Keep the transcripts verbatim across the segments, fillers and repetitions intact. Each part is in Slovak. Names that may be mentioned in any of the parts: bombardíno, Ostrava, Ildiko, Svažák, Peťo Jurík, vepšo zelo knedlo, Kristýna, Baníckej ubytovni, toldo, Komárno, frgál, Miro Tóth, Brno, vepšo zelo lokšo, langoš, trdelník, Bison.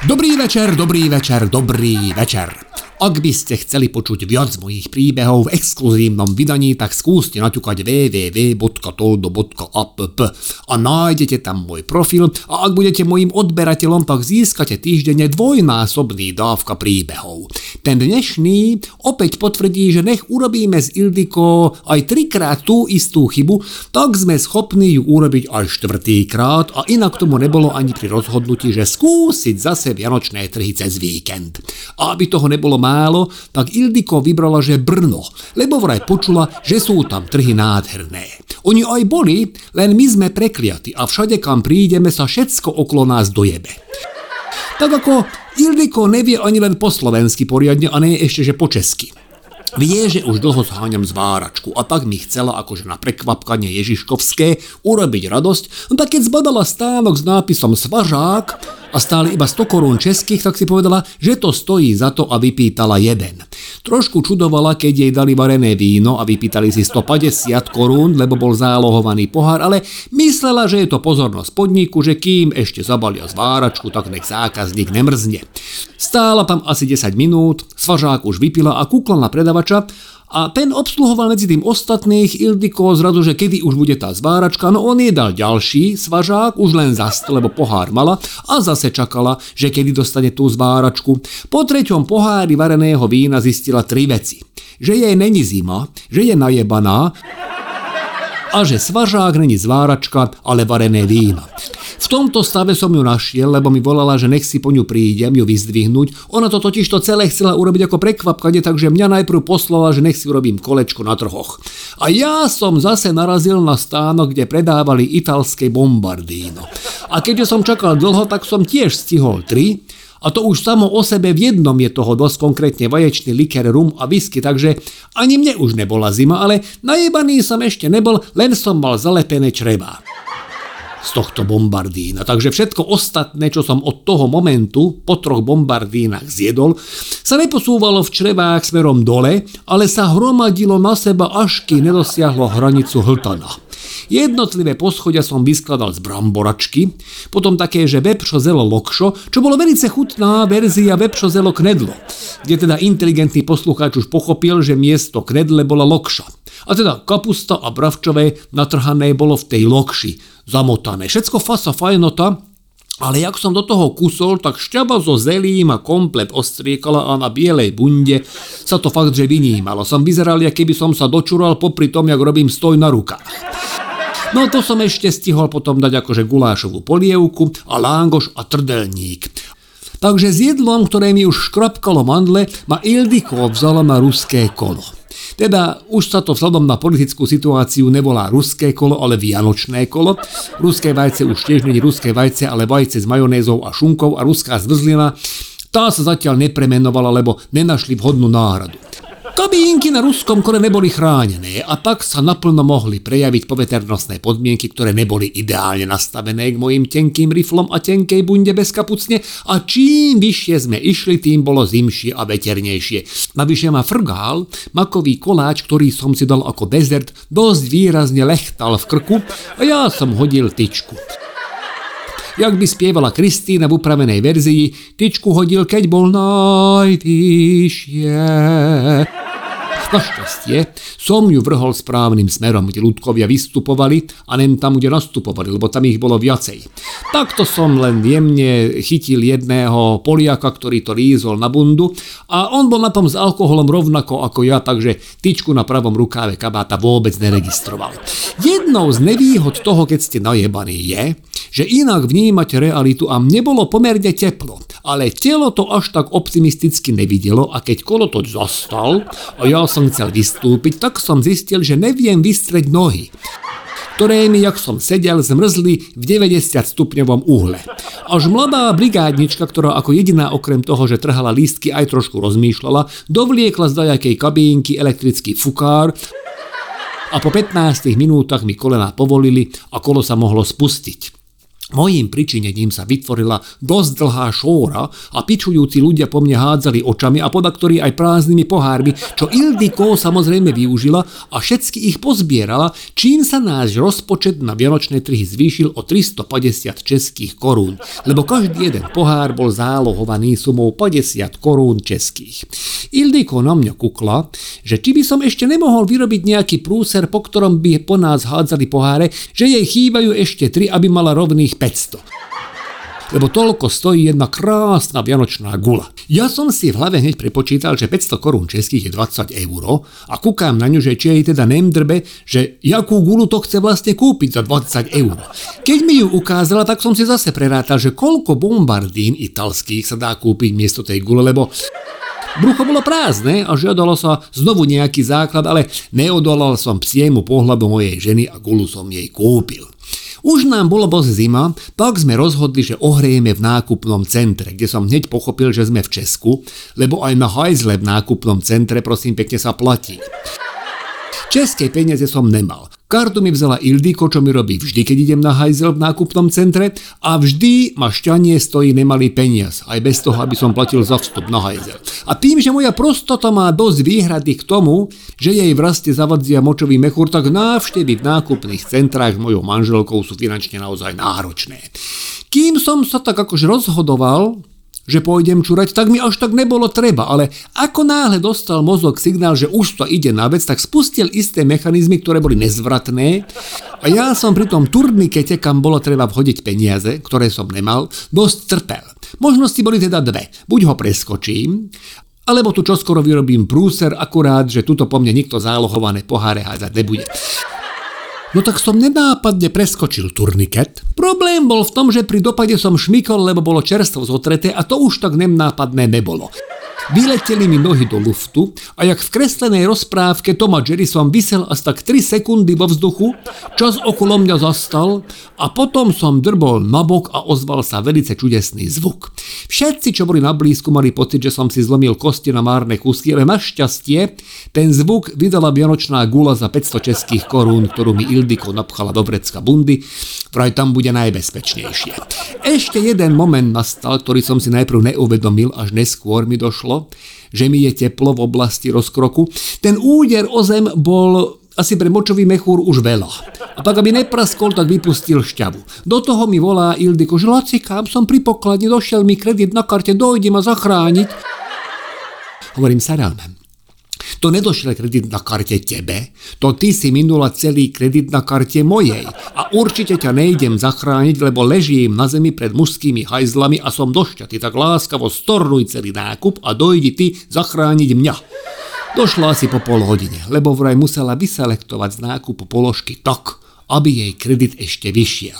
Dobrý večer, dobrý večer, dobrý večer. Ak by ste chceli počuť viac mojich príbehov v exkluzívnom vydaní, tak skúste naťukať www bodka toldo bodka app a nájdete tam môj profil a ak budete mojim odberateľom, tak získate týždenne dvojnásobný dávka príbehov. Ten dnešný opäť potvrdí, že nech urobíme s Ildikou aj trikrát tú istú chybu, tak sme schopní ju urobiť aj štvrtýkrát a inak tomu nebolo ani pri rozhodnutí, že skúsiť zase vianočné trhy cez víkend. A aby toho nebolo málo, tak Ildiko vybrala, že Brno, lebo vraj počula, že sú tam trhy nádherné. Oni aj boli, len my sme prekliati a všade, kam prídeme, sa všetko okolo nás dojebe. Tak ako Ildiko nevie ani len po slovensky poriadne a nie ešte, že po česky. Vie, že už dlho zháňam zváračku a tak mi chcela akože na prekvapkanie ježiškovské urobiť radosť, tak keď zbadala stánok s nápisom Svažák a stále iba sto korún českých, tak si povedala, že to stojí za to a vypýtala jeden. Trošku čudovala, keď jej dali varené víno a vypýtali si stopäťdesiat korún, lebo bol zálohovaný pohár, ale myslela, že je to pozornosť podniku, že kým ešte zabalia zváračku, tak nech zákazník nemrzne. Stála tam asi desať minút, Svažák už vypila a kúkla na predavača a ten obsluhoval medzi tým ostatných. Ildiko zrazu, že kedy už bude tá zváračka, no on jej dal ďalší Svažák, už len zast, lebo pohár mala a zase čakala, že kedy dostane tú zváračku. Po treťom pohári vareného vína zistila tri veci. Že jej není zima, že je najebaná a že Svažák není zváračka, ale varené vína. V tomto stave som ju našiel, lebo mi volala, že nech si po ňu prídem ju vyzdvihnúť. Ona to totiž to celé chcela urobiť ako prekvapkanie, takže mňa najprv poslala, že nech si urobím kolečko na trhoch. A ja som zase narazil na stánok, kde predávali italské bombardíno. A keďže som čakal dlho, tak som tiež stihol tri. A to už samo o sebe v jednom je toho dosť, konkrétne vaječný likér, rum a whisky, takže ani mne už nebola zima, ale najebaný som ešte nebol, len som mal zalepené črevá z tohto bombardína. Takže všetko ostatné, čo som od toho momentu po troch bombardínach zjedol, sa neposúvalo v črevách smerom dole, ale sa hromadilo na seba, až kým nedosiahlo hranicu hltana. Jednotlivé poschodia som vyskladal z bramboračky, potom také, že vepšo zelo lokšo, čo bolo veľmi chutná verzia vepšo zelo knedlo, kde teda inteligentný poslucháč už pochopil, že miesto knedle bola lokša. A teda kapusta a bravčové natrhané bolo v tej lokši zamotané. Všetko fasa fajnota, ale jak som do toho kusol, tak šťava so zelím a komplet ostriekala a na bielej bunde sa to fakt, že vynímalo. Som vyzeral, jak keby som sa dočural popri tom, jak robím stoj na rukách. No to som ešte stihol potom dať akože gulášovú polievku a langoš a trdelník. Takže s jedlom, ktoré mi už škrapkalo mandle, ma Ildiko vzala na ruské kolo. Teda už sa to vzhľadom na politickú situáciu nevolá ruské kolo, ale vianočné kolo. Ruské vajce už tiež nie je ruské vajce, ale vajce s majonézou a šunkou a ruská zvrzlina. Tá sa zatiaľ nepremenovala, lebo nenašli vhodnú náhradu. Kabínky na ruskom kole neboli chránené a tak sa naplno mohli prejaviť poveternostné podmienky, ktoré neboli ideálne nastavené k mojim tenkým riflom a tenkej bunde bez kapucne a čím vyššie sme išli, tým bolo zimšie a veternejšie. Navyše ma frgál, makový koláč, ktorý som si dal ako dezert, dosť výrazne lechtal v krku a ja som hodil tyčku. Jak by spievala Kristýna v upravenej verzii, tyčku hodil, keď bol najvyššie. Našťastie som ju vrhol správnym smerom, kde ľudkovia vystupovali a nem tam, kde nastupovali, lebo tam ich bolo viacej. Takto som len jemne chytil jedného Poliaka, ktorý to lízol na bundu a on bol na tom s alkoholom rovnako ako ja, takže tyčku na pravom rukáve kabáta vôbec neregistroval. Jednou z nevýhod toho, keď ste najebaní, je, že inak vnímate realitu a mne bolo pomerne teplo, ale telo to až tak optimisticky nevidelo a keď kolotoč zastal a ja som chcel vystúpiť, tak som zistil, že neviem vystrieť nohy, ktoré mi, jak som sedel, zmrzli v deväťdesiatstupňovom uhle. Až mladá brigádnička, ktorá ako jediná okrem toho, že trhala lístky, aj trošku rozmýšľala, dovliekla z dajakej kabínky elektrický fukár a po pätnástich minútach mi kolená povolili a kolo sa mohlo spustiť. Mojím pričinením sa vytvorila dosť dlhá šóra a pičujúci ľudia po mne hádzali očami a podaktori aj prázdnymi pohármi, čo Ildiko samozrejme využila a všetky ich pozbierala, čím sa náš rozpočet na vianočné trhy zvýšil o tristopäťdesiat českých korún, lebo každý jeden pohár bol zálohovaný sumou päťdesiat korún českých. Ildiko na mňa kukla, že či by som ešte nemohol vyrobiť nejaký prúser, po ktorom by po nás hádzali poháre, že jej chýbajú ešte tri, aby mala rovných päťsto. Lebo toľko stojí jedna krásna vianočná gula. Ja som si v hlave hneď prepočítal, že päťsto korún českých je dvadsať eur a kúkam na ňu, že či jej teda nemdrbe, že jakú gulu to chce vlastne kúpiť za dvadsať eur. Keď mi ju ukázala, tak som si zase prerátal, že koľko bombardín italských sa dá kúpiť miesto tej gule, lebo brucho bolo prázdne a žiadalo sa znovu nejaký základ, ale neodolal som psiemu pohľadu mojej ženy a gulu som jej kúpil. Už nám bolo dosť zima, tak sme rozhodli, že ohrieme v nákupnom centre, kde som hneď pochopil, že sme v Česku, lebo aj na hajzle v nákupnom centre prosím pekne sa platí. České peniaze som nemal. Kartu mi vzala Ildiko, čo mi robí vždy, keď idem na hajzel v nákupnom centre, a vždy ma šťanie stojí nemalý peniaz, aj bez toho, aby som platil za vstup na hajzel. A tým, že moja prostota má dosť výhrady k tomu, že jej v raste zavadzia močový mechúr, tak návštevy v nákupných centrách s mojou manželkou sú finančne naozaj náročné. Kým som sa tak akože rozhodoval, že pôjdem čurať, tak mi až tak nebolo treba, ale ako náhle dostal mozog signál, že už to ide na vec, tak spustil isté mechanizmy, ktoré boli nezvratné a ja som pri tom turnikete, kam bolo treba vhodiť peniaze, ktoré som nemal, dosť trpel. Možnosti boli teda dve, buď ho preskočím, alebo tu čoskoro vyrobím prúser, akurát, že tuto po mne nikto zálohované poháre hádzať nebude. No tak som nenápadne preskočil turniket. Problém bol v tom, že pri dopade som šmykol, lebo bolo čerstvo zotreté a to už tak nenápadné nebolo. Vyleteli mi nohy do luftu a jak v kreslenej rozprávke Toma Jerry som visel asi tak tri sekundy vo vzduchu, čas okolo mňa zastal a potom som drbol nabok a ozval sa velice čudesný zvuk. Všetci, čo boli na blízku, mali pocit, že som si zlomil kosti na márne kusky, ale našťastie ten zvuk vydala vianočná gula za päťsto českých korún, ktorú mi Ildiko napchala do vrecka bundy, vraj tam bude najbezpečnejšie. Ešte jeden moment nastal, ktorý som si najprv neuvedomil, až neskôr mi došlo, že mi je teplo v oblasti rozkroku. Ten úder o zem bol asi pre močový mechúr už veľa. A tak, aby nepraskol, tak vypustil šťavu. Do toho mi volá Ildiko, že lacikám, som pri pokladni, došiel mi kredit na karte, dojde ma zachrániť. Hovorím, sarámem, to nedošiel kredit na karte tebe, to ty si minula celý kredit na karte mojej a určite ťa nejdem zachrániť, lebo ležím na zemi pred mužskými hajzlami a som došťatý, tak láskavo stornuj celý nákup a dojdi ty zachrániť mňa. Došla asi po pol hodine, lebo vraj musela vyselektovať z nákupu položky tak, aby jej kredit ešte vyšiel.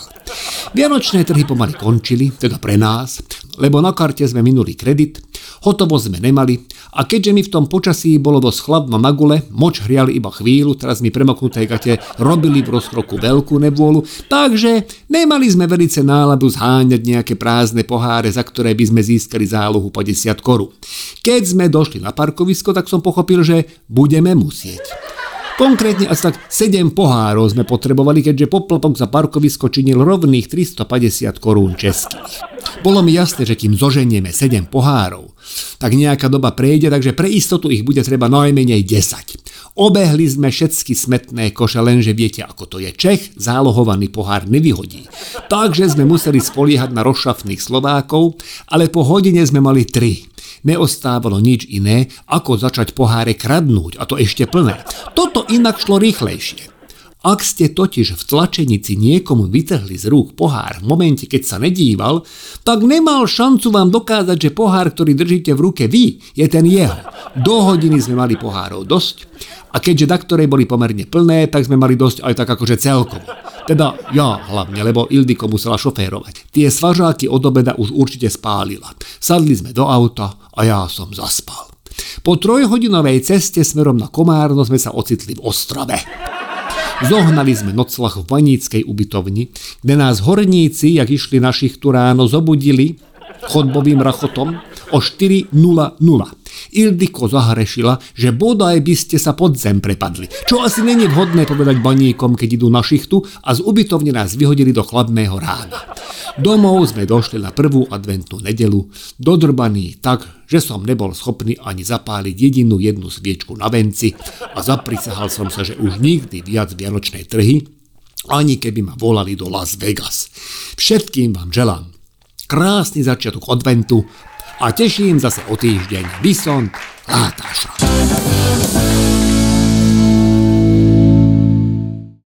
Vianočné trhy pomaly končili, teda pre nás, lebo na karte sme minuli kredit, hotovo sme nemali a keďže mi v tom počasí bolo dosť chladno na gule, moč hrial iba chvíľu, teraz mi premoknuté gate robili v rozkroku veľkú nevôľu, takže nemali sme velice náladu zháňať nejaké prázdne poháre, za ktoré by sme získali zálohu päťdesiat korún. Keď sme došli na parkovisko, tak som pochopil, že budeme musieť. Konkrétne asi tak sedem pohárov sme potrebovali, keďže poplatok za parkovisko činil rovných tristopäťdesiat korún českých. Bolo mi jasné, že kým zoženieme sedem pohárov, tak nejaká doba prejde, takže pre istotu ich bude treba najmenej desať. Obehli sme všetky smetné koše, lenže viete, ako to je Čech, zálohovaný pohár nevyhodí. Takže sme museli spoliehať na rozšafných Slovákov, ale po hodine sme mali tri. Neostávalo nič iné, ako začať poháre kradnúť, a to ešte plné. Toto inak šlo rýchlejšie. Ak ste totiž v tlačenici niekomu vytrhli z rúk pohár v momente, keď sa nedíval, tak nemal šancu vám dokázať, že pohár, ktorý držíte v ruke vy, je ten jeho. Do hodiny sme mali pohárov dosť a keďže daktorej boli pomerne plné, tak sme mali dosť aj tak akože celkovo. Teda ja hlavne, lebo Ildiko musela šoférovať. Tie svažáky od obeda už určite spálila. Sadli sme do auta a ja som zaspal. Po trojhodinovej ceste smerom na Komárno sme sa ocitli v Ostrave. Zohnali sme noclach v Baníckej ubytovni, kde nás horníci, jak išli na šichtu ráno, zobudili chodbovým rachotom o štyri nula nula. Ildiko zahrešila, že bodaj by ste sa pod zem prepadli, čo asi není vhodné povedať baníkom, keď idú na šichtu a z ubytovne nás vyhodili do chladného rána. Domov sme došli na prvú adventnú nedelu, dodrbaný tak, že som nebol schopný ani zapáliť jedinú jednu sviečku na venci a zaprisahal som sa, že už nikdy viac vianočné trhy, ani keby ma volali do Las Vegas. Všetkým vám želám krásny začiatok adventu a teším zase o týždeň. Bison, Látáša.